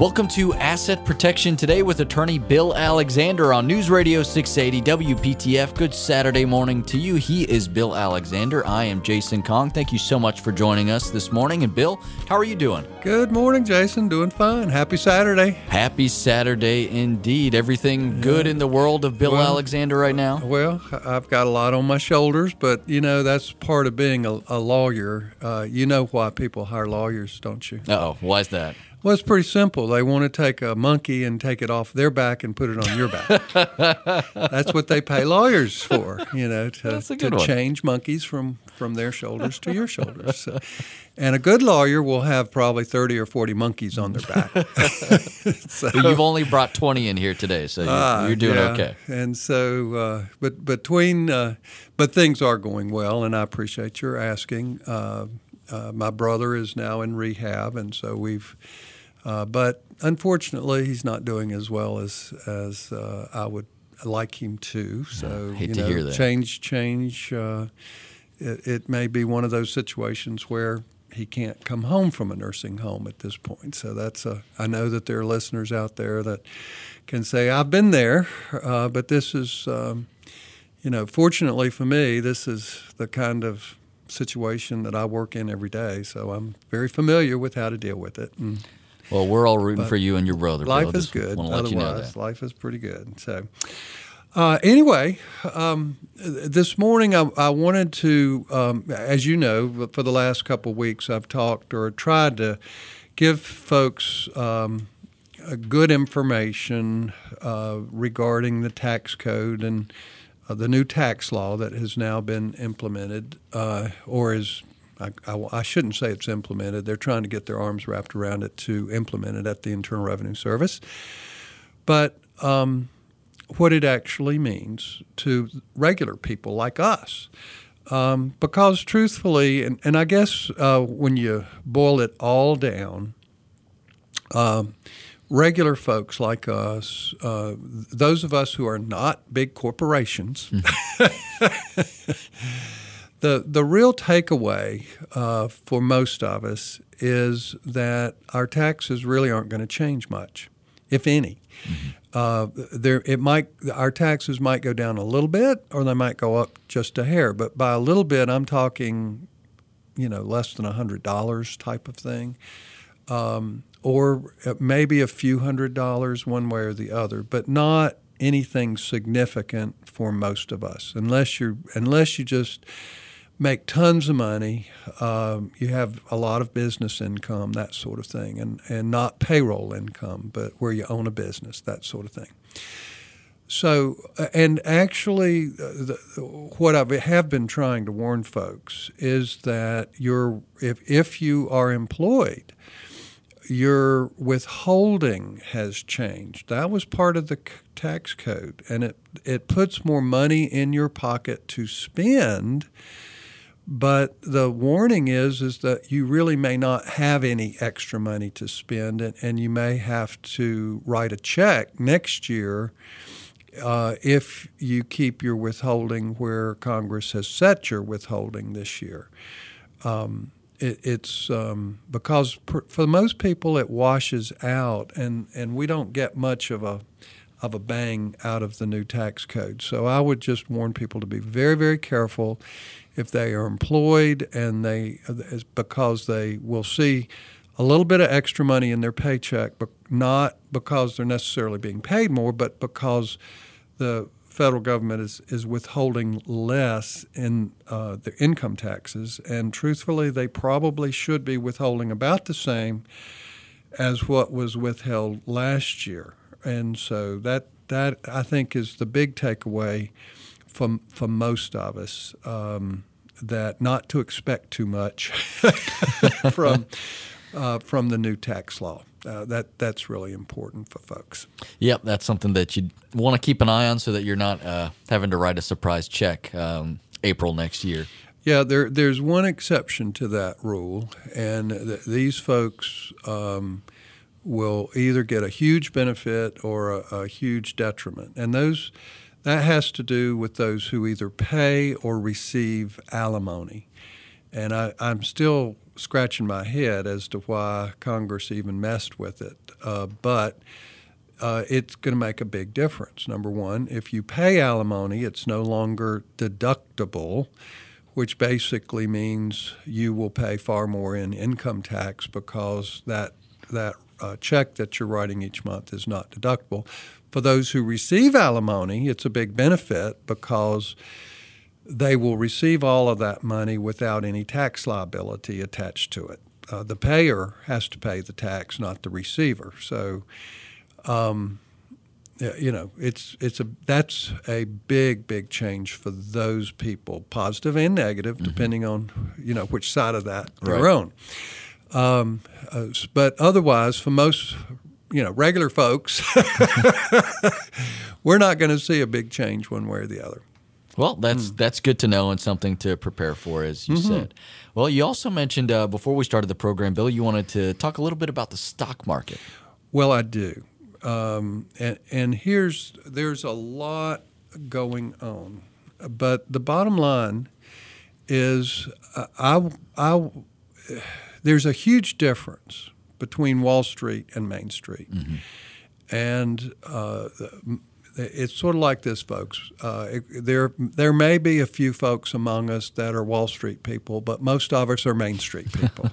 Welcome to Asset Protection Today with attorney Bill Alexander on News Radio 680 WPTF. Good Saturday morning to you. He is Bill Alexander. I am Jason Kong. Thank you so much for joining us this morning. And Bill, how are you doing? Good morning, Jason. Doing fine. Happy Saturday. Happy Saturday indeed. Everything good in the world of Bill Alexander right now? Well, I've got a lot on my shoulders, but you know, that's part of being a lawyer. You know why people hire lawyers, don't you? Uh-oh. Why is that? Well, it's pretty simple. They want to take a monkey and take it off their back and put it on your back. That's what they pay lawyers for, you know, to change monkeys from their shoulders to your shoulders. So, and a good lawyer will have probably 30 or 40 monkeys on their back. So, but you've only brought 20 in here today, so you're doing okay. And so, but things are going well, and I appreciate your asking. My brother is now in rehab, and so we've. But unfortunately, he's not doing as well as I would like him to. So I hate to hear that. Change. It may be one of those situations where he can't come home from a nursing home at this point. So that's I know that there are listeners out there that can say I've been there, but this is, fortunately for me, this is the kind of situation that I work in every day, so I'm very familiar with how to deal with it. And, well, we're all rooting for you and your brother. Life is good. Otherwise, you know that. Life is pretty good. So, anyway, this morning I wanted to, as you know, for the last couple of weeks I've talked or tried to give folks good information regarding the tax code and the new tax law that has now been implemented, I shouldn't say it's implemented. They're trying to get their arms wrapped around it to implement it at the Internal Revenue Service. But what it actually means to regular people like us. Because truthfully, and I guess when you boil it all down, regular folks like us, those of us who are not big corporations, the real takeaway for most of us is that our taxes really aren't going to change much, if any. Mm-hmm. Our taxes might go down a little bit, or they might go up just a hair. But by a little bit, I'm talking, less than $100 type of thing. Or maybe a few $100s one way or the other, but not anything significant for most of us, unless you just make tons of money, you have a lot of business income, that sort of thing, and not payroll income, but where you own a business, that sort of thing. So, and actually, what I have been trying to warn folks is that if you are employed, your withholding has changed. That was part of the tax code, and it puts more money in your pocket to spend. But the warning is that you really may not have any extra money to spend, and you may have to write a check next year if you keep your withholding where Congress has set your withholding this year. It's because for most people it washes out, and we don't get much of a bang out of the new tax code. So I would just warn people to be very, very careful if they are employed, and because they will see a little bit of extra money in their paycheck, but not because they're necessarily being paid more, but because the federal government is withholding less in their income taxes, and truthfully, they probably should be withholding about the same as what was withheld last year. And so that I think is the big takeaway for most of us, that not to expect too much from the new tax law. That's really important for folks. Yep, that's something that you want to keep an eye on so that you're not having to write a surprise check April next year. Yeah, there's one exception to that rule, and these folks will either get a huge benefit or a huge detriment, and that has to do with those who either pay or receive alimony. And I'm still scratching my head as to why Congress even messed with it. But it's going to make a big difference. Number one, if you pay alimony, it's no longer deductible, which basically means you will pay far more in income tax because that check that you're writing each month is not deductible. For those who receive alimony, it's a big benefit because they will receive all of that money without any tax liability attached to it. The payer has to pay the tax, not the receiver. So, that's a big, big change for those people, positive and negative, mm-hmm. depending on, which side of that they're on. But otherwise, for most, regular folks, we're not going to see a big change one way or the other. Well, that's good to know and something to prepare for, as you mm-hmm. said. Well, you also mentioned before we started the program, Bill, you wanted to talk a little bit about the stock market. Well, I do. And there's a lot going on. But the bottom line is there's a huge difference between Wall Street and Main Street. Mm-hmm. And it's sort of like this, folks. There may be a few folks among us that are Wall Street people, but most of us are Main Street people.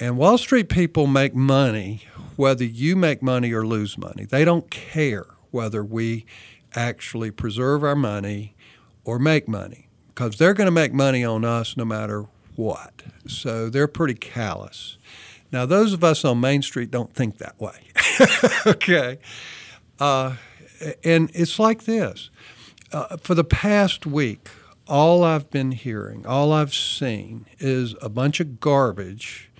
And Wall Street people make money whether you make money or lose money. They don't care whether we actually preserve our money or make money because they're going to make money on us no matter what. So they're pretty callous. Now, those of us on Main Street don't think that way. Okay. And it's like this. For the past week, all I've been hearing, all I've seen is a bunch of garbage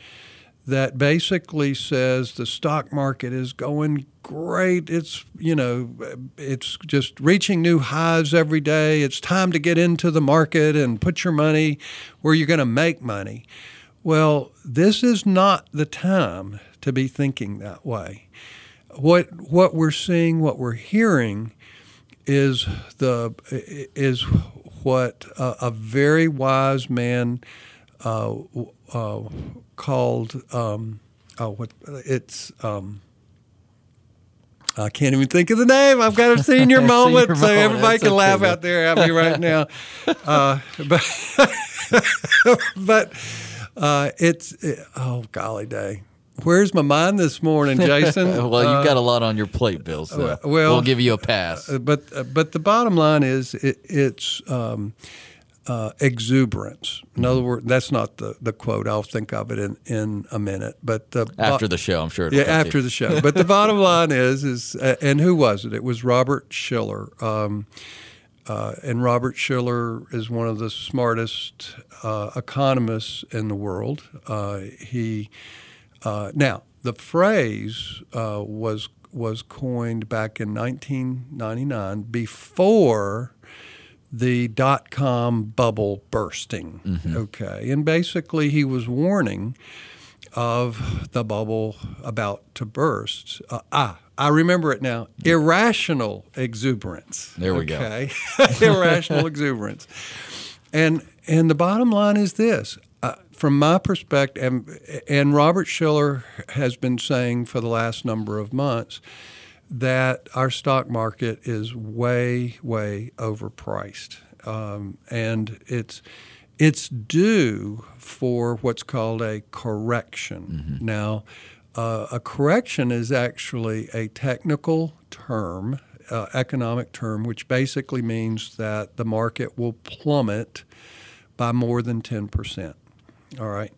that basically says the stock market is going great. It's, it's just reaching new highs every day. It's time to get into the market and put your money where you're going to make money. Well, this is not the time to be thinking that way. What we're seeing, what we're hearing is what a very wise man called I can't even think of the name. I've got a senior moment, so everybody can laugh out there at me right now. But oh golly day. Where's my mind this morning, Jason? Well, you've got a lot on your plate, Bill, so we'll give you a pass. But the bottom line is it's exuberance. In other words, that's not the quote. I'll think of it in a minute. But after the show, I'm sure. Yeah, after the show. But the bottom line is and who was it? It was Robert Shiller. And Robert Shiller is one of the smartest economists in the world. Now, the phrase was coined back in 1999 before the dot-com bubble bursting, mm-hmm. okay? And basically he was warning of the bubble about to burst. I remember it now. Irrational exuberance. There we go. Irrational exuberance. And the bottom line is this. From my perspective, and Robert Shiller has been saying for the last number of months that our stock market is way, way overpriced, and it's due for what's called a correction. Mm-hmm. Now, a correction is actually a technical term, economic term, which basically means that the market will plummet by more than 10%. All right.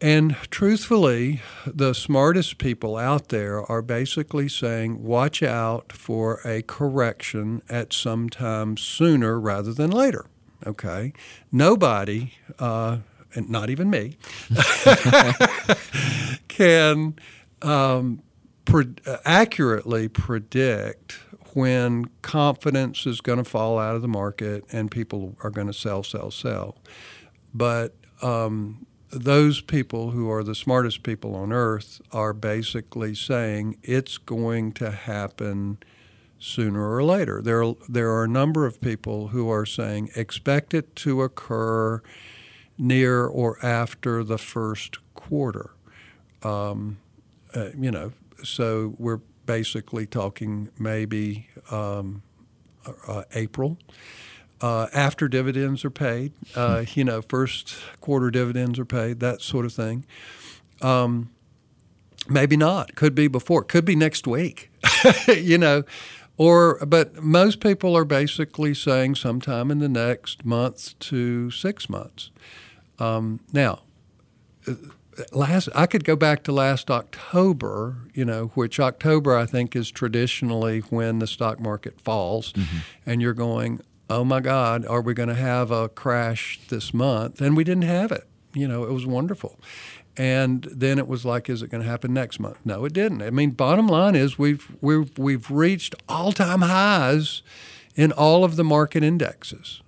And truthfully, the smartest people out there are basically saying, watch out for a correction at some time sooner rather than later. Okay. Nobody, and not even me, can accurately predict when confidence is going to fall out of the market and people are going to sell, sell, sell. But those people who are the smartest people on earth are basically saying it's going to happen sooner or later. There are a number of people who are saying expect it to occur near or after the first quarter. So we're basically talking maybe April. After dividends are paid, first quarter dividends are paid, that sort of thing. Maybe not. Could be before. Could be next week. But most people are basically saying sometime in the next month to 6 months. I could go back to last October, which October I think is traditionally when the stock market falls, mm-hmm. and you're going, oh my God, are we going to have a crash this month? And we didn't have it. It was wonderful. And then it was like, is it going to happen next month? No, it didn't. I mean, bottom line is we've reached all-time highs in all of the market indexes,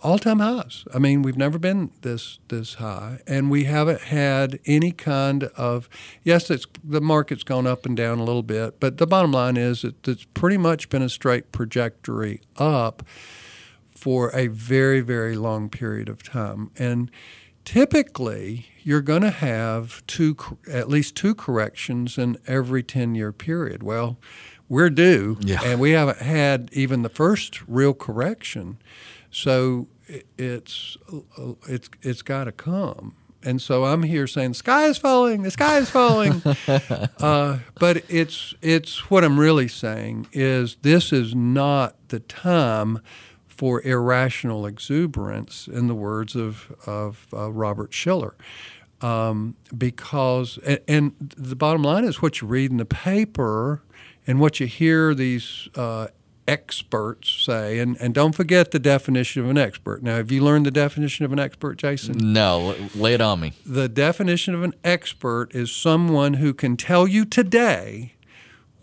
all-time highs. I mean, we've never been this high, and we haven't had any kind of – yes, the market's gone up and down a little bit, but the bottom line is it's pretty much been a straight trajectory up for a very, very long period of time. And typically, you're going to have at least two corrections in every 10-year period. Well, we're due, and we haven't had even the first real correction, so it's got to come. And so I'm here saying the sky is falling. But it's what I'm really saying is this is not the time for irrational exuberance, in the words of Robert Shiller. Because the bottom line is what you read in the paper and what you hear these experts say. And don't forget the definition of an expert. Now, have you learned the definition of an expert, Jason? No. Lay it on me. The definition of an expert is someone who can tell you today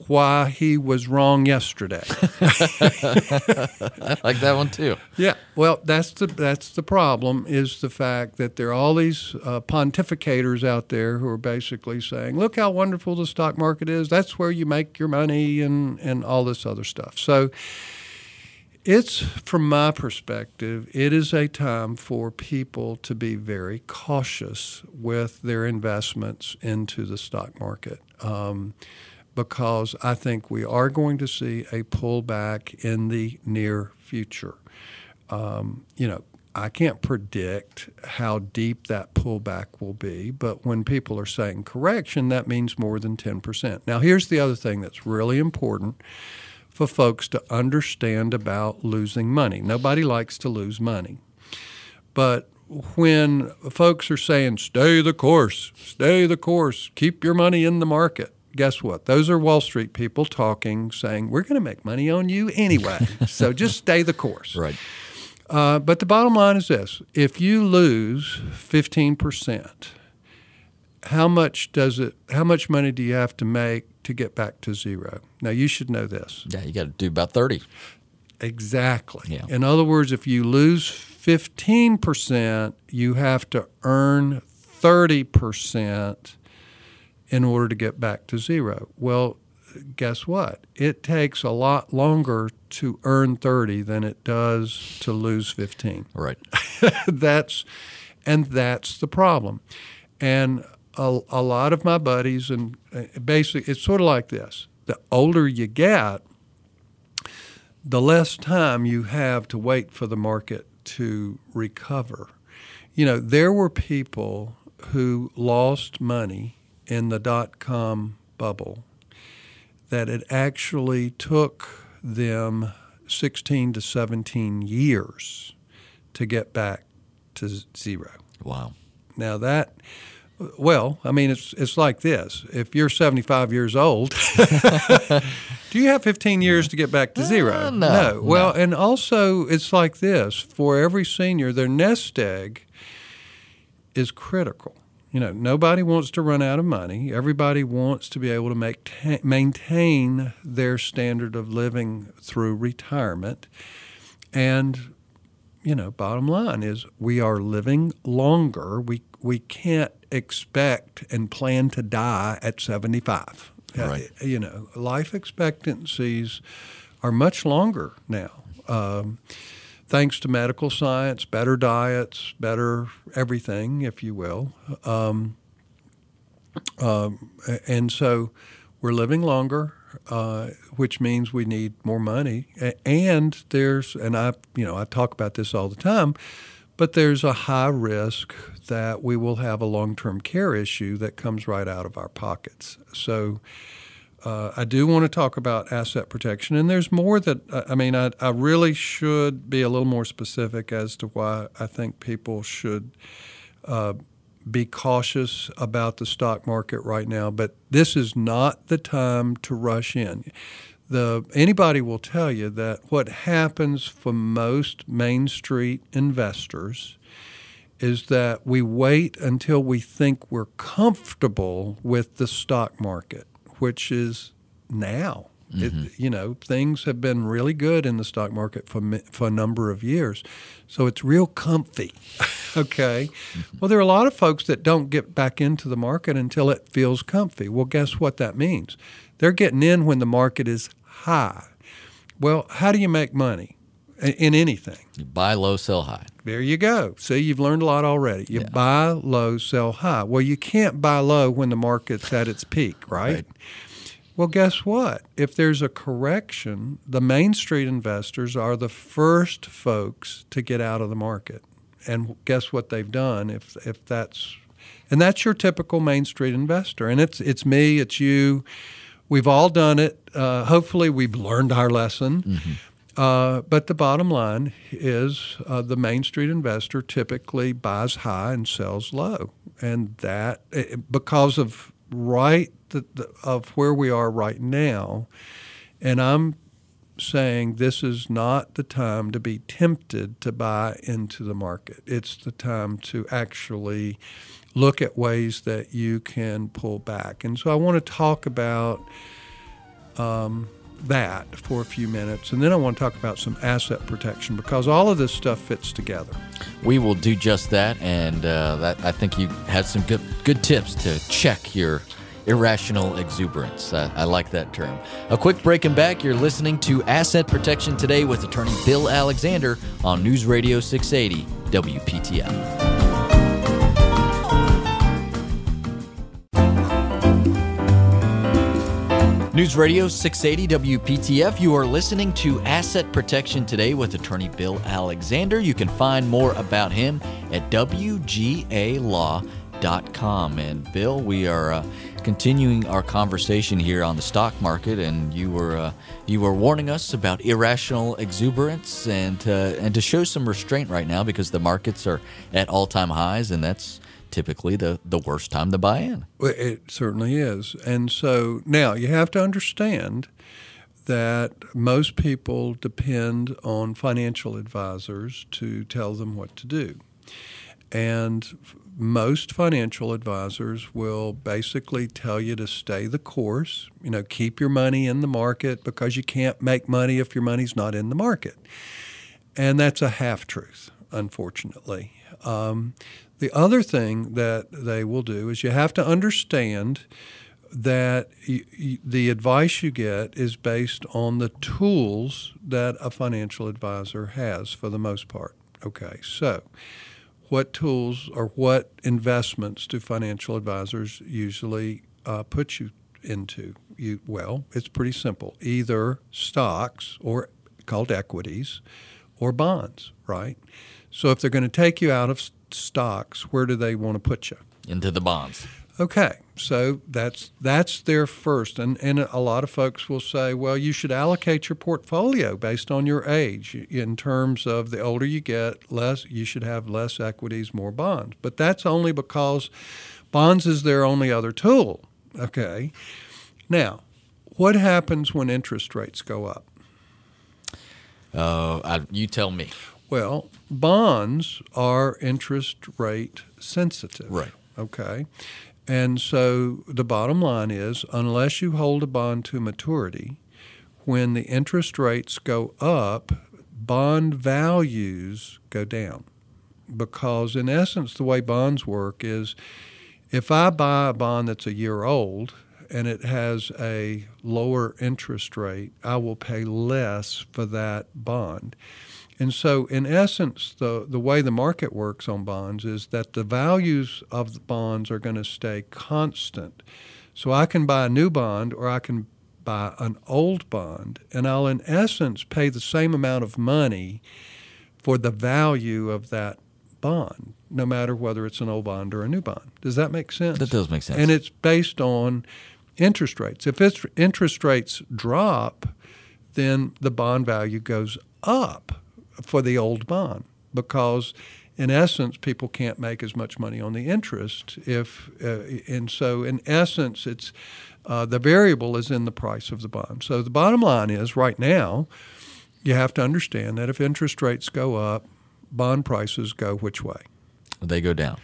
why he was wrong yesterday. I like that one too. Yeah. Well, that's the problem is the fact that there are all these pontificators out there who are basically saying, look how wonderful the stock market is. That's where you make your money and all this other stuff. So it's, from my perspective, it is a time for people to be very cautious with their investments into the stock market. Because I think we are going to see a pullback in the near future. I can't predict how deep that pullback will be, but when people are saying correction, that means more than 10%. Now, here's the other thing that's really important for folks to understand about losing money. Nobody likes to lose money, but when folks are saying, stay the course, keep your money in the market, guess what? Those are Wall Street people talking, saying, we're going to make money on you anyway, so just stay the course. Right. But the bottom line is this. If you lose 15%, how much money do you have to make to get back to zero? Now, you should know this. Yeah, you got to do about 30. Exactly. Yeah. In other words, if you lose 15%, you have to earn 30% in order to get back to zero. Well, guess what? It takes a lot longer to earn 30 than it does to lose 15. Right. That's the problem. And a lot of my buddies, and basically it's sort of like this. The older you get, the less time you have to wait for the market to recover. There were people who lost money in the dot-com bubble, that it actually took them 16 to 17 years to get back to zero. Wow. Now it's like this. If you're 75 years old, do you have 15 years to get back to zero? No. Well, and also it's like this. For every senior, their nest egg is critical. Nobody wants to run out of money. Everybody wants to be able to maintain their standard of living through retirement. And, bottom line is we are living longer. We can't expect and plan to die at 75. Right. Life expectancies are much longer now. thanks to medical science, better diets, better everything, if you will. And so we're living longer, which means we need more money. And there's, and I, you know, I talk about this all the time, but there's a high risk that we will have a long-term care issue that comes right out of our pockets. So I do want to talk about asset protection, and there's more that, I mean, I really should be a little more specific as to why I think people should be cautious about the stock market right now, but this is not the time to rush in. Anybody will tell you that what happens for most Main Street investors is that we wait until we think we're comfortable with the stock market, which is now. Mm-hmm. It, you know, things have been really good in the stock market for a number of years, so it's real comfy. Okay. Mm-hmm. Well, there are a lot of folks that don't get back into the market until it feels comfy. Well, guess what that means? They're getting in when the market is high. Well, how do you make money in anything? You buy low, sell high. There you go. See, you've learned a lot already. You buy low, sell high. Well, you can't buy low when the market's at its peak, right? Right. Well, guess what? If there's a correction, the Main Street investors are the first folks to get out of the market. And guess what they've done? If that's, and that's your typical Main Street investor. And it's me, it's you. We've all done it. Hopefully, we've learned our lesson. Mm-hmm. But the bottom line is the Main Street investor typically buys high and sells low, and that because of of where we are right now. And I'm saying this is not the time to be tempted to buy into the market. It's the time to actually look at ways that you can pull back. And so I want to talk about that for a few minutes, and then I want to talk about some asset protection, because all of this stuff fits together. We will do just that, and that, I think you had some good tips to check your irrational exuberance. I like that term. A quick break and back. You're listening to Asset Protection Today with attorney Bill Alexander on News Radio 680 WPTF. News Radio 680 WPTF. You are listening to Asset Protection Today with attorney Bill Alexander. You can find more about him at WGALaw.com. And Bill, we are continuing our conversation here on the stock market, and you were warning us about irrational exuberance and to show some restraint right now, because the markets are at all-time highs, and that's typically the worst time to buy in. It certainly is. And so now you have to understand that most people depend on financial advisors to tell them what to do. And most financial advisors will basically tell you to stay the course, you know, keep your money in the market, because you can't make money if your money's not in the market. And that's a half-truth, unfortunately. The other thing that they will do is you have to understand that the advice you get is based on the tools that a financial advisor has, for the most part. Okay, so what tools or what investments do financial advisors usually put you into? Well, it's pretty simple. Either stocks, or called equities, or bonds, right? So if they're going to take you out of stocks, where do they want to put you? Into the bonds. Okay, so that's their first. And a lot of folks will say, well, you should allocate your portfolio based on your age. In terms of the older you get, you should have less equities, more bonds. But that's only because bonds is their only other tool. Okay. Now, what happens when interest rates go up? You tell me. Well, bonds are interest rate sensitive. Right. Okay. And so the bottom line is, unless you hold a bond to maturity, when the interest rates go up, bond values go down. Because in essence, the way bonds work is, if I buy a bond that's a year old and it has a lower interest rate, I will pay less for that bond. And so, in essence, the way the market works on bonds is that the values of the bonds are going to stay constant. So I can buy a new bond or I can buy an old bond, and I'll, in essence, pay the same amount of money for the value of that bond, no matter whether it's an old bond or a new bond. Does that make sense? That does make sense. And it's based on interest rates. If interest rates drop, then the bond value goes up for the old bond, because in essence people can't make as much money on the interest and so in essence it's the variable is in the price of the bond. So the bottom line is, right now you have to understand that if interest rates go up, bond prices go which way? They go down.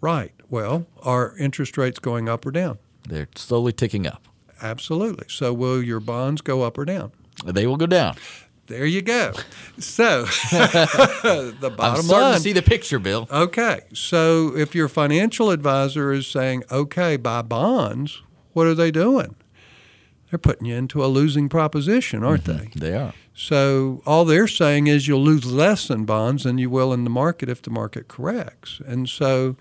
Right. Well, are interest rates going up or down? They're slowly ticking up. Absolutely. So will your bonds go up or down? They will go down. There you go. So the bottom line. I'm starting to see the picture, Bill. Okay. So if your financial advisor is saying, okay, buy bonds, what are they doing? They're putting you into a losing proposition, aren't they? They are. So all they're saying is you'll lose less in bonds than you will in the market if the market corrects. And so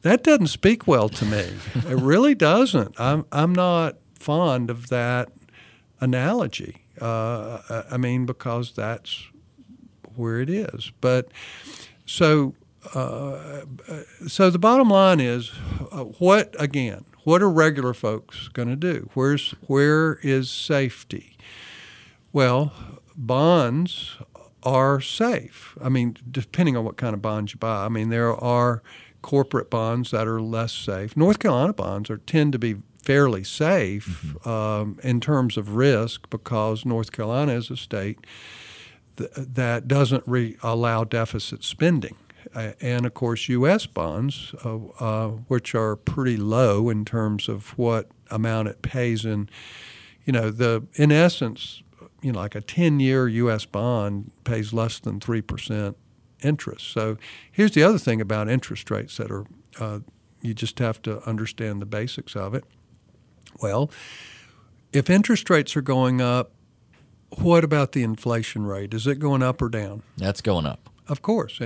that doesn't speak well to me. It really doesn't. I'm not fond of that analogy. I mean, because that's where it is. But so the bottom line is, what are regular folks going to do? Where is safety? Well, bonds are safe. I mean, depending on what kind of bonds you buy. I mean, there are corporate bonds that are less safe. North Carolina bonds tend to be fairly safe in terms of risk, because North Carolina is a state that doesn't allow deficit spending. And, of course, U.S. bonds, which are pretty low in terms of what amount it pays in, in essence, like a 10-year U.S. bond pays less than 3% interest. So here's the other thing about interest rates that are you just have to understand the basics of it. Well, if interest rates are going up, what about the inflation rate? Is it going up or down? That's going up. Of course.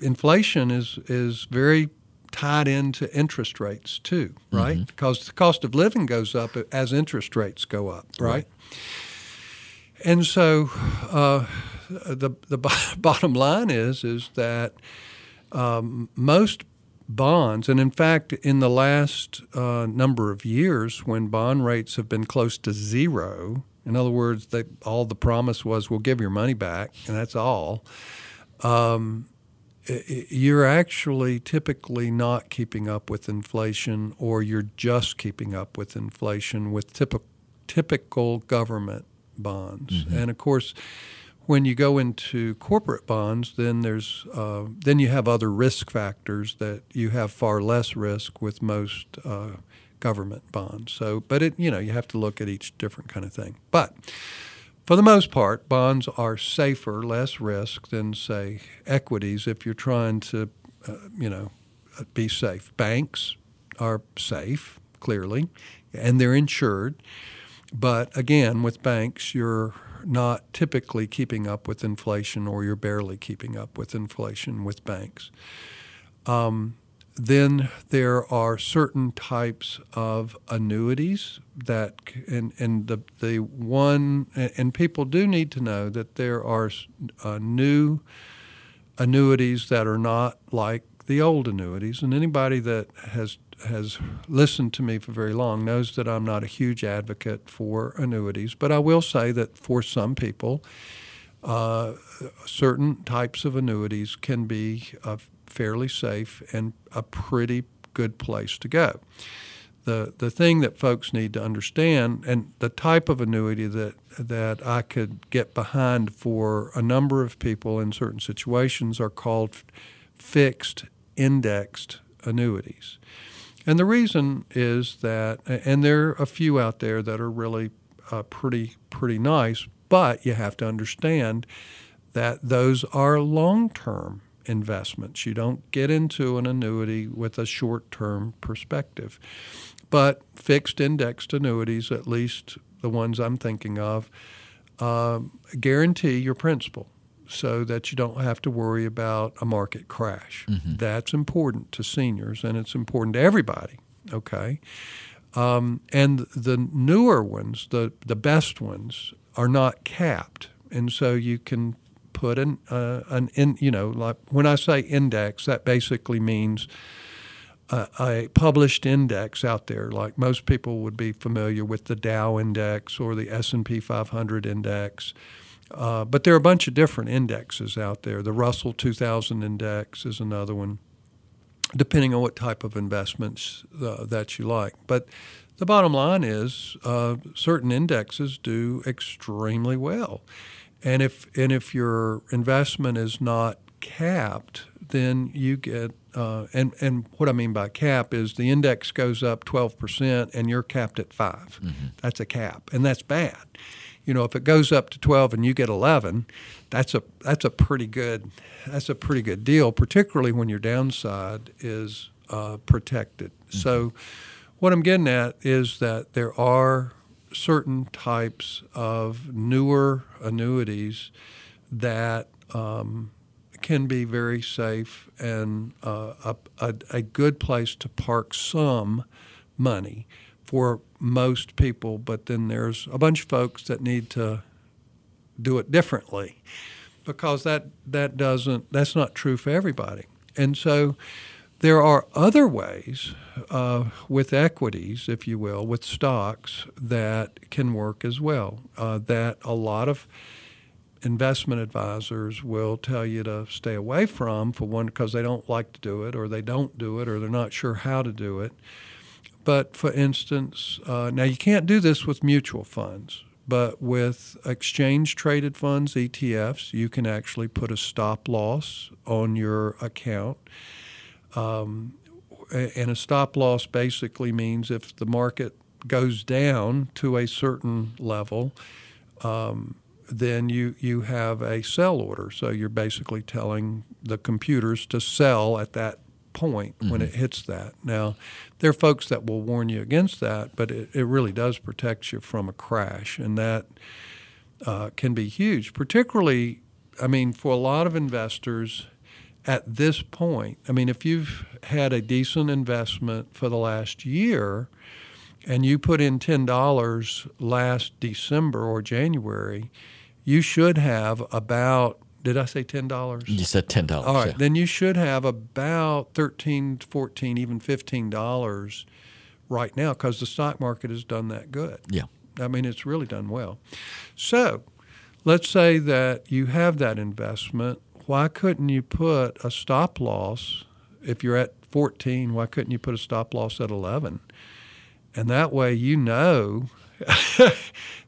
Inflation is very tied into interest rates too, right? Mm-hmm. Because the cost of living goes up as interest rates go up, right? And so the bottom line is that most bonds, and in fact, in the last number of years, when bond rates have been close to zero, in other words, all the promise was, we'll give your money back, and that's all, you're actually typically not keeping up with inflation, or you're just keeping up with inflation with typical government bonds. Mm-hmm. And of course, when you go into corporate bonds, then there's then you have other risk factors that you have far less risk with most government bonds. So, but you have to look at each different kind of thing. But for the most part, bonds are safer, less risk than, say, equities if you're trying to be safe. Banks are safe, clearly, and they're insured. But again, with banks, you're not typically keeping up with inflation, or you're barely keeping up with inflation with banks. Then there are certain types of annuities that – and the one – and people do need to know that there are new annuities that are not like the old annuities. And anybody that has listened to me for very long knows that I'm not a huge advocate for annuities. But I will say that for some people, certain types of annuities can be fairly safe and a pretty good place to go. The thing that folks need to understand, and the type of annuity that I could get behind for a number of people in certain situations, are called fixed indexed annuities. And the reason is that, and there are a few out there that are really pretty nice, but you have to understand that those are long-term investments. You don't get into an annuity with a short-term perspective. But fixed indexed annuities, at least the ones I'm thinking of, guarantee your principal. so that you don't have to worry about a market crash. Mm-hmm. That's important to seniors, and it's important to everybody, okay? And the newer ones, the best ones, are not capped, and so you can put like when I say index, that basically means a published index out there. Like most people would be familiar with the Dow index or the S&P 500 index. But there are a bunch of different indexes out there. The Russell 2000 index is another one, depending on what type of investments that you like. But the bottom line is certain indexes do extremely well. And if your investment is not capped, then you get and what I mean by cap is the index goes up 12% and you're capped at 5%. Mm-hmm. That's a cap, and that's bad. You know, if it goes up to 12 and you get 11, that's a pretty good deal, particularly when your downside is protected. Mm-hmm. So, what I'm getting at is that there are certain types of newer annuities that can be very safe and a good place to park some money for most people, but then there's a bunch of folks that need to do it differently because that's not true for everybody. And so there are other ways with equities, if you will, with stocks that can work as well, that a lot of investment advisors will tell you to stay away from, for one, because they don't like to do it, or they don't do it, or they're not sure how to do it. But for instance, now you can't do this with mutual funds, but with exchange-traded funds, ETFs, you can actually put a stop loss on your account. And a stop loss basically means if the market goes down to a certain level, then you have a sell order. So you're basically telling the computers to sell at that point mm-hmm. when it hits that. Now, there are folks that will warn you against that, but it really does protect you from a crash, and that can be huge. Particularly, I mean, for a lot of investors at this point, I mean, if you've had a decent investment for the last year and you put in $10 last December or January, you should have about, did I say $10? You said $10. All right, yeah. Then you should have about $13, $14, even $15 right now because the stock market has done that good. Yeah. I mean, it's really done well. So let's say that you have that investment. Why couldn't you put a stop loss if you're at 14? Why couldn't you put a stop loss at 11? And that way, you know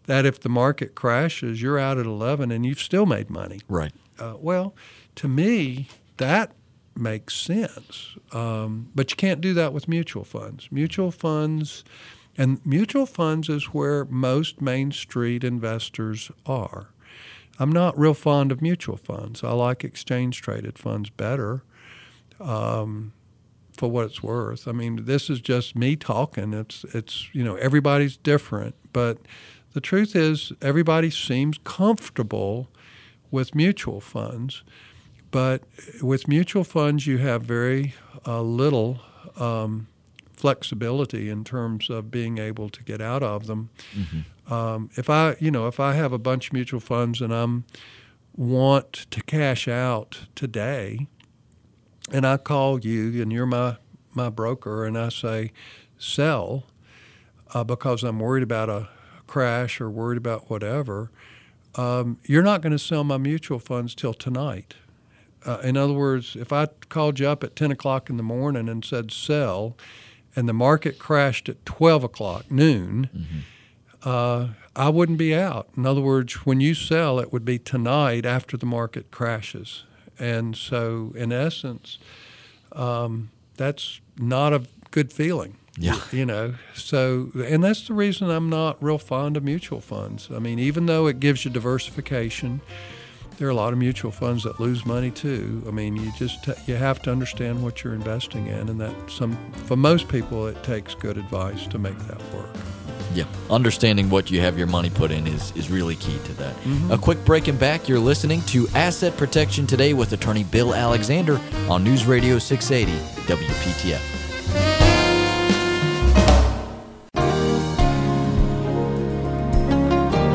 that if the market crashes, you're out at 11 and you've still made money. Right. Well, to me, that makes sense. But you can't do that with mutual funds. Mutual funds is where most Main Street investors are. I'm not real fond of mutual funds. I like exchange-traded funds better for what it's worth. I mean, this is just me talking. It's you know, everybody's different. But the truth is everybody seems comfortable with mutual funds. But with mutual funds, you have very little flexibility in terms of being able to get out of them. Mm-hmm. If I have a bunch of mutual funds and I want to cash out today, and I call you and you're my broker and I say sell because I'm worried about a crash or worried about whatever, you're not going to sell my mutual funds till tonight. In other words, if I called you up at 10 o'clock in the morning and said sell, and the market crashed at 12 o'clock noon, mm-hmm. I wouldn't be out. In other words, when you sell, it would be tonight after the market crashes. And so, in essence, that's not a good feeling. Yeah. You know, so, and that's the reason I'm not real fond of mutual funds. I mean, even though it gives you diversification, there are a lot of mutual funds that lose money too. I mean, you just you have to understand what you're investing in, and that for most people, it takes good advice to make that work. Yeah, understanding what you have your money put in is really key to that. Mm-hmm. A quick break and back. You're listening to Asset Protection Today with attorney Bill Alexander on News Radio 680 WPTF.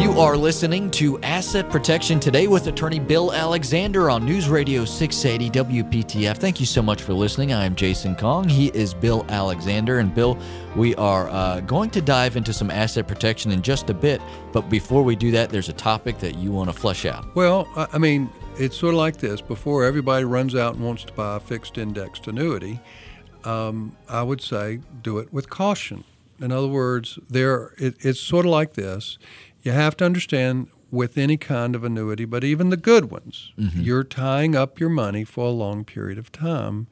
You are listening to Asset Protection Today with attorney Bill Alexander on News Radio 680 WPTF. Thank you so much for listening. I am Jason Kong. He is Bill Alexander. And Bill, we are going to dive into some asset protection in just a bit. But before we do that, there's a topic that you want to flesh out. Well, I mean, it's sort of like this. Before everybody runs out and wants to buy a fixed indexed annuity, I would say do it with caution. In other words, it's sort of like this. You have to understand with any kind of annuity, but even the good ones, mm-hmm. you're tying up your money for a long period of time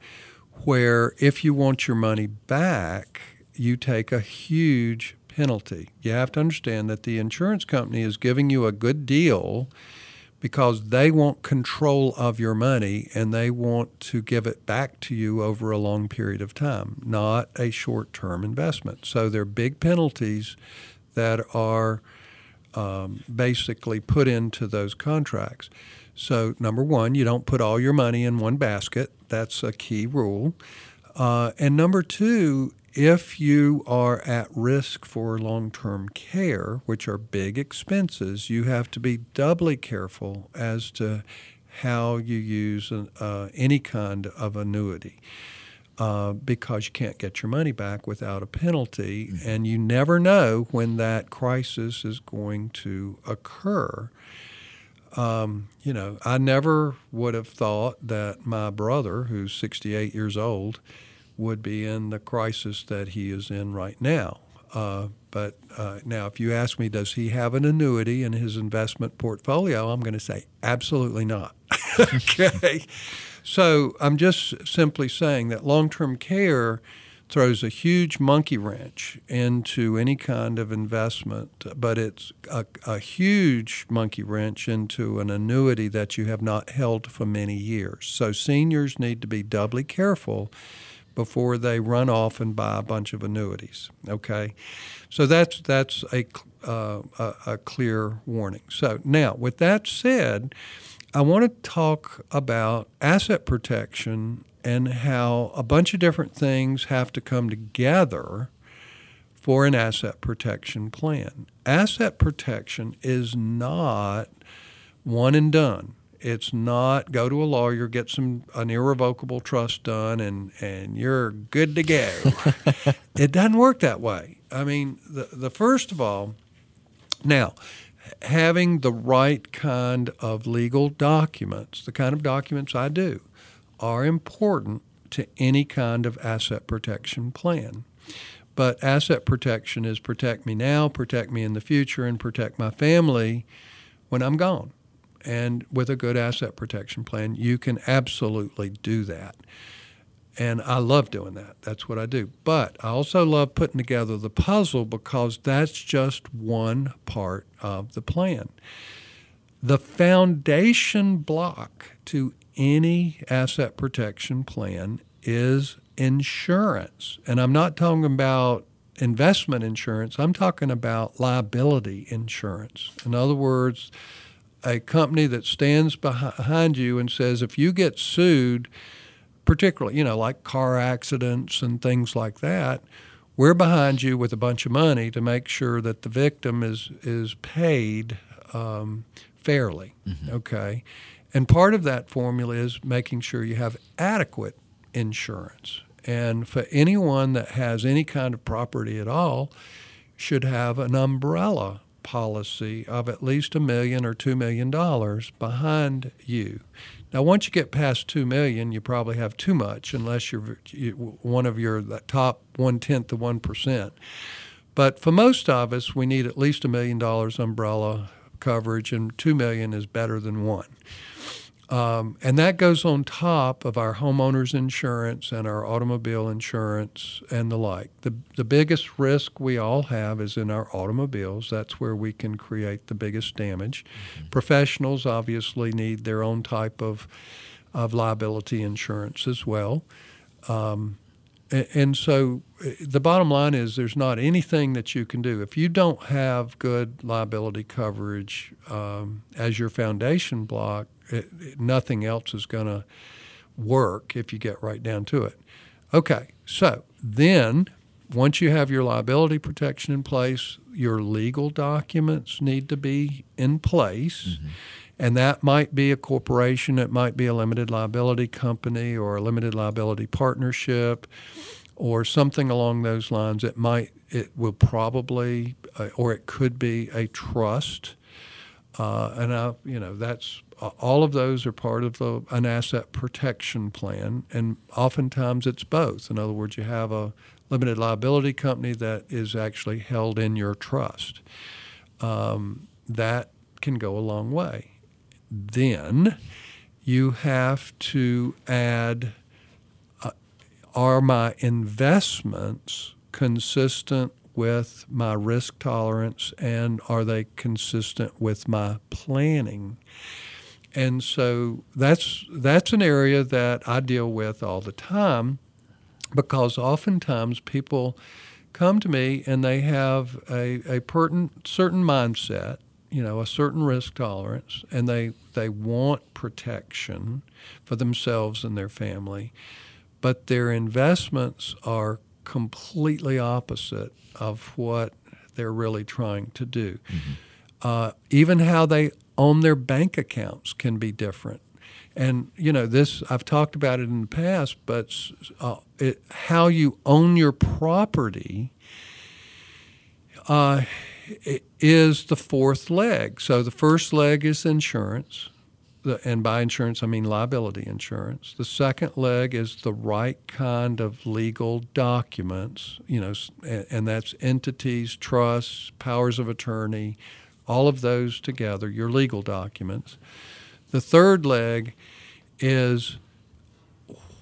where if you want your money back, you take a huge penalty. You have to understand that the insurance company is giving you a good deal because they want control of your money and they want to give it back to you over a long period of time, not a short-term investment. So there are big penalties that are basically put into those contracts. So number one, you don't put all your money in one basket. That's a key rule. And number two, if you are at risk for long-term care, which are big expenses, you have to be doubly careful as to how you use any kind of annuity. Because you can't get your money back without a penalty, mm-hmm. and you never know when that crisis is going to occur. I never would have thought that my brother, who's 68 years old, would be in the crisis that he is in right now. But now if you ask me, does he have an annuity in his investment portfolio, I'm going to say absolutely not. Okay. So I'm just simply saying that long-term care throws a huge monkey wrench into any kind of investment, but it's a huge monkey wrench into an annuity that you have not held for many years. So seniors need to be doubly careful before they run off and buy a bunch of annuities, okay? So that's a clear warning. So now, with that said, I want to talk about asset protection and how a bunch of different things have to come together for an asset protection plan. Asset protection is not one and done. It's not go to a lawyer, get an irrevocable trust done, and you're good to go. It doesn't work that way. I mean, the first of all, now, having the right kind of legal documents, the kind of documents I do, are important to any kind of asset protection plan. But asset protection is protect me now, protect me in the future, and protect my family when I'm gone. And with a good asset protection plan, you can absolutely do that. And I love doing that. That's what I do. But I also love putting together the puzzle because that's just one part of the plan. The foundation block to any asset protection plan is insurance. And I'm not talking about investment insurance. I'm talking about liability insurance. In other words, a company that stands behind you and says, if you get sued, particularly, like car accidents and things like that, we're behind you with a bunch of money to make sure that the victim is paid fairly, mm-hmm. okay? And part of that formula is making sure you have adequate insurance. And for anyone that has any kind of property at all should have an umbrella policy of at least $1 million or $2 million behind you. Now, once you get past $2 million, you probably have too much, unless you're one of the top 0.1% of 1%. But for most of us, we need at least $1 million umbrella coverage, and $2 million is better than one. And that goes on top of our homeowners insurance and our automobile insurance and the like. The biggest risk we all have is in our automobiles. That's where we can create the biggest damage. Mm-hmm. Professionals obviously need their own type of liability insurance as well. And so the bottom line is there's not anything that you can do. If you don't have good liability coverage as your foundation block, nothing else is going to work if you get right down to it. Okay, so then once you have your liability protection in place, your legal documents need to be in place. Mm-hmm. And that might be a corporation, it might be a limited liability company or a limited liability partnership or something along those lines. It could be a trust. All of those are part of an asset protection plan, and oftentimes it's both. In other words, you have a limited liability company that is actually held in your trust. That can go a long way. Then you have to add, are my investments consistent with my risk tolerance, and are they consistent with my planning? And so that's an area that I deal with all the time, because oftentimes people come to me and they have a certain mindset, a certain risk tolerance, and they want protection for themselves and their family, but their investments are completely opposite of what they're really trying to do. Mm-hmm. Even how they own their bank accounts can be different. And, I've talked about it in the past, but how you own your property is the fourth leg. So the first leg is insurance, and by insurance I mean liability insurance. The second leg is the right kind of legal documents, and that's entities, trusts, powers of attorney, all of those together, your legal documents. The third leg is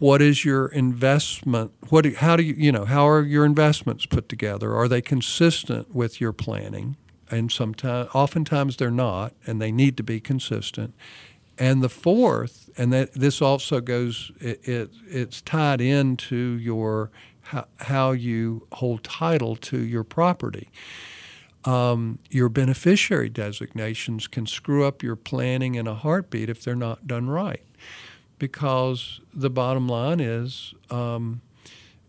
what is your investment? How are your investments put together? Are they consistent with your planning? And oftentimes they're not, and they need to be consistent. And the fourth, and this also goes, it's tied into your how you hold title to your property. Your beneficiary designations can screw up your planning in a heartbeat if they're not done right, because the bottom line is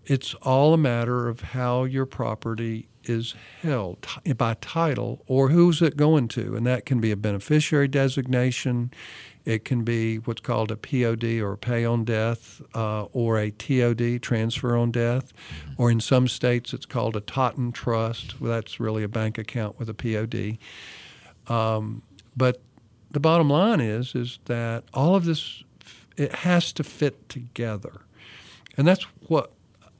it's all a matter of how your property is held by title or who's it going to, and that can be a beneficiary designation. It can be what's called a POD or pay on death or a TOD, transfer on death, or in some states it's called a Totten trust. Well, that's really a bank account with a POD. But the bottom line is that all of this, it has to fit together. And that's what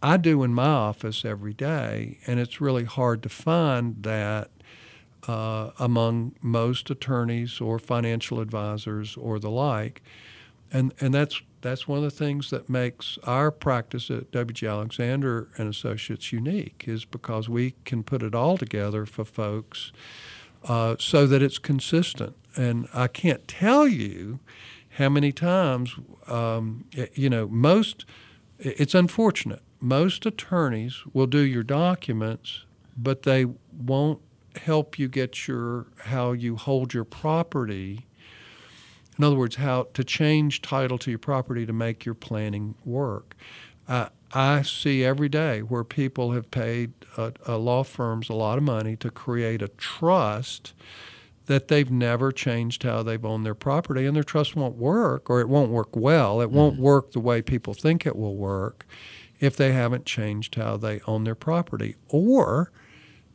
I do in my office every day, and it's really hard to find that among most attorneys or financial advisors or the like, and that's one of the things that makes our practice at W.G. Alexander and Associates unique, is because we can put it all together for folks so that it's consistent. And I can't tell you how many times it's unfortunate. Most attorneys will do your documents, but they won't help you get how you hold your property. In other words, how to change title to your property to make your planning work. I see every day where people have paid law firms a lot of money to create a trust that they've never changed how they've owned their property, and their trust won't work, or it won't work well. It won't work the way people think it will work if they haven't changed how they own their property, or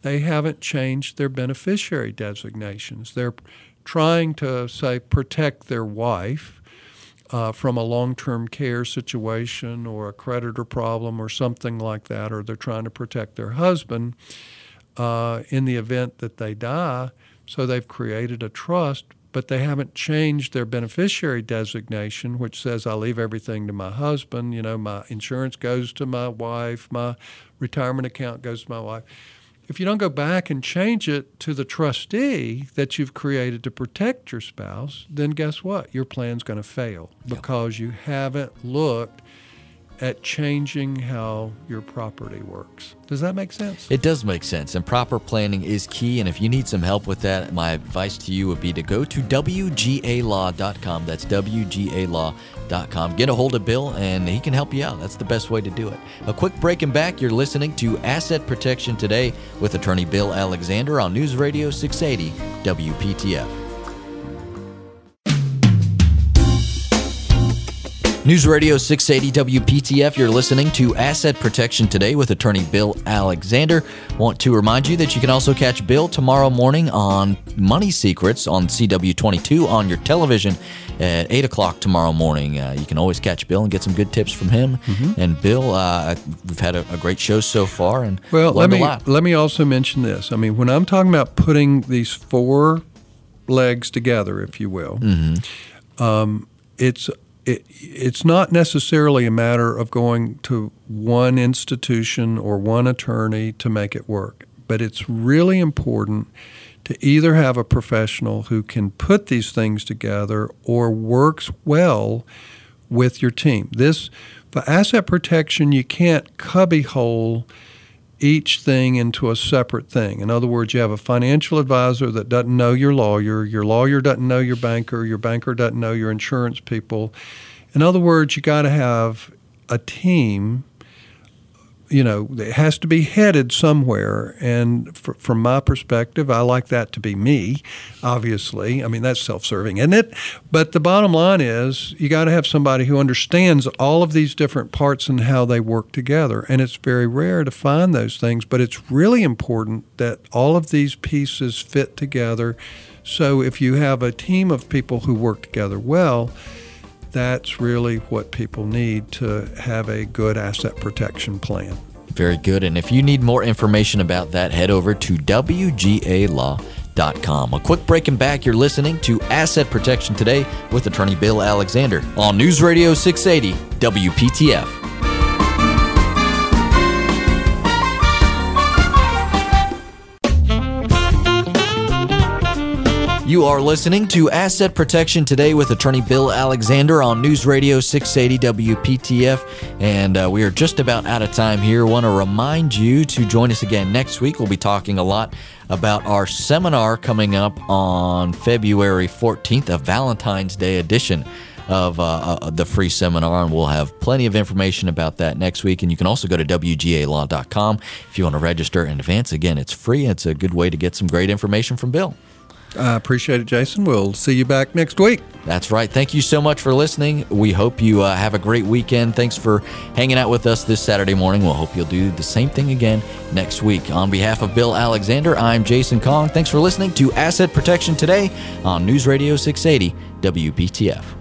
they haven't changed their beneficiary designations. They're trying to, say, protect their wife from a long-term care situation or a creditor problem or something like that, or they're trying to protect their husband in the event that they die. So they've created a trust, but they haven't changed their beneficiary designation, which says I leave everything to my husband. My insurance goes to my wife. My retirement account goes to my wife. If you don't go back and change it to the trustee that you've created to protect your spouse, then guess what? Your plan's going to fail because you haven't looked at changing how your property works. Does that make sense? It does make sense, and proper planning is key. And if you need some help with that, my advice to you would be to go to WGALaw.com. That's WGALaw.com. Get a hold of Bill, and he can help you out. That's the best way to do it. A quick break and back. You're listening to Asset Protection Today with attorney Bill Alexander on News Radio 680 WPTF. News Radio 680 WPTF, you're listening to Asset Protection Today with attorney Bill Alexander. Want to remind you that you can also catch Bill tomorrow morning on Money Secrets on CW22 on your television at 8 o'clock tomorrow morning. You can always catch Bill and get some good tips from him. Mm-hmm. And Bill, we've had a great show so far and learned a lot. Let me also mention this. I mean, when I'm talking about putting these four legs together, if you will, it's not necessarily a matter of going to one institution or one attorney to make it work, but it's really important to either have a professional who can put these things together or works well with your team. This, for asset protection, you can't cubbyhole each thing into a separate thing. In other words, you have a financial advisor that doesn't know your lawyer doesn't know your banker doesn't know your insurance people. In other words, you got to have a team, you know, it has to be headed somewhere. And from my perspective, I like that to be me, obviously. I mean, that's self-serving, isn't it? But the bottom line is you got to have somebody who understands all of these different parts and how they work together. And it's very rare to find those things, but it's really important that all of these pieces fit together. So if you have a team of people who work together well, that's really what people need to have a good asset protection plan. Very good. And if you need more information about that, head over to WGALaw.com. A quick break and back. You're listening to Asset Protection Today with attorney Bill Alexander on News Radio 680 WPTF. You are listening to Asset Protection Today with attorney Bill Alexander on News Radio 680 WPTF, and we are just about out of time here. Want to remind you to join us again next week. We'll be talking a lot about our seminar coming up on February 14th, a Valentine's Day edition of the free seminar, and we'll have plenty of information about that next week. And you can also go to WGALaw.com if you want to register in advance. Again, it's free. It's a good way to get some great information from Bill. I appreciate it, Jason. We'll see you back next week. That's right. Thank you so much for listening. We hope you have a great weekend. Thanks for hanging out with us this Saturday morning. We'll hope you'll do the same thing again next week. On behalf of Bill Alexander, I'm Jason Kong. Thanks for listening to Asset Protection Today on News Radio 680 WPTF.